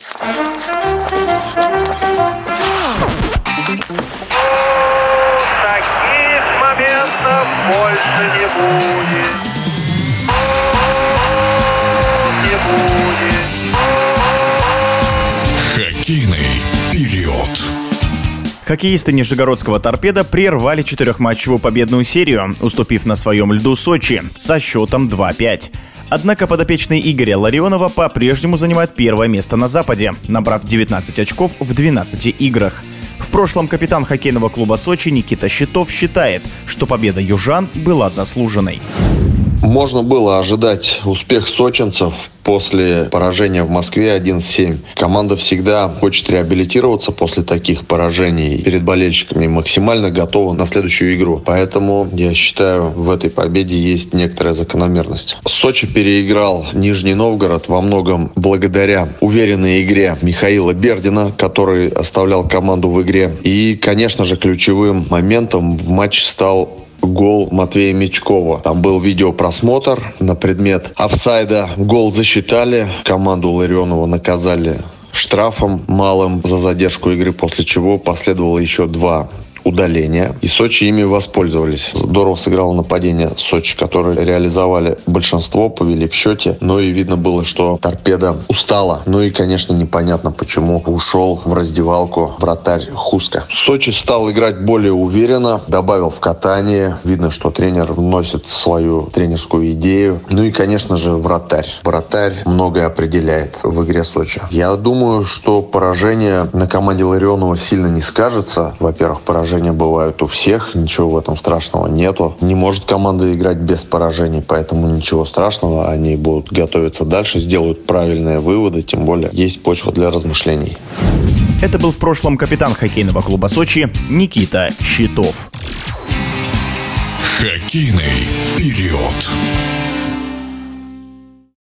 Таких моментов больше не будет. Не будет. Хоккейный период. Хоккеисты нижегородского «Торпедо» прервали четырехматчевую победную серию, уступив на своем льду Сочи со счетом 2-5. Однако подопечные Игоря Ларионова по-прежнему занимают первое место на Западе, набрав 19 очков в 12 играх. В прошлом капитан хоккейного клуба «Сочи» Никита Щитов считает, что победа южан была заслуженной. Можно было ожидать успех сочинцев после поражения в Москве 1-7. Команда всегда хочет реабилитироваться после таких поражений перед болельщиками, максимально готова на следующую игру. Поэтому, я считаю, в этой победе есть некоторая закономерность. Сочи переиграл Нижний Новгород во многом благодаря уверенной игре Михаила Бердина, который оставлял команду в игре. И, конечно же, ключевым моментом в матче стал гол Матвея Мичкова. Там был видеопросмотр на предмет офсайда. Гол засчитали. Команду Ларионова наказали штрафом малым за задержку игры, после чего последовало еще два удаления. И Сочи ими воспользовались. Здорово сыграло нападение Сочи, которые реализовали большинство, повели в счете. Но и видно было, что «Торпедо» устала. Ну и, конечно, непонятно, почему ушел в раздевалку вратарь Хуско. Сочи стал играть более уверенно, добавил в катание. Видно, что тренер вносит свою тренерскую идею. Ну и, конечно же, вратарь. Вратарь многое определяет в игре Сочи. Я думаю, что поражение на команде Ларионова сильно не скажется. Во-первых, поражения бывают у всех, ничего в этом страшного нету. Не может команда играть без поражений, поэтому ничего страшного. Они будут готовиться дальше, сделают правильные выводы, тем более есть почва для размышлений. Это был в прошлом капитан хоккейного клуба «Сочи» Никита Щитов. Хоккейный период.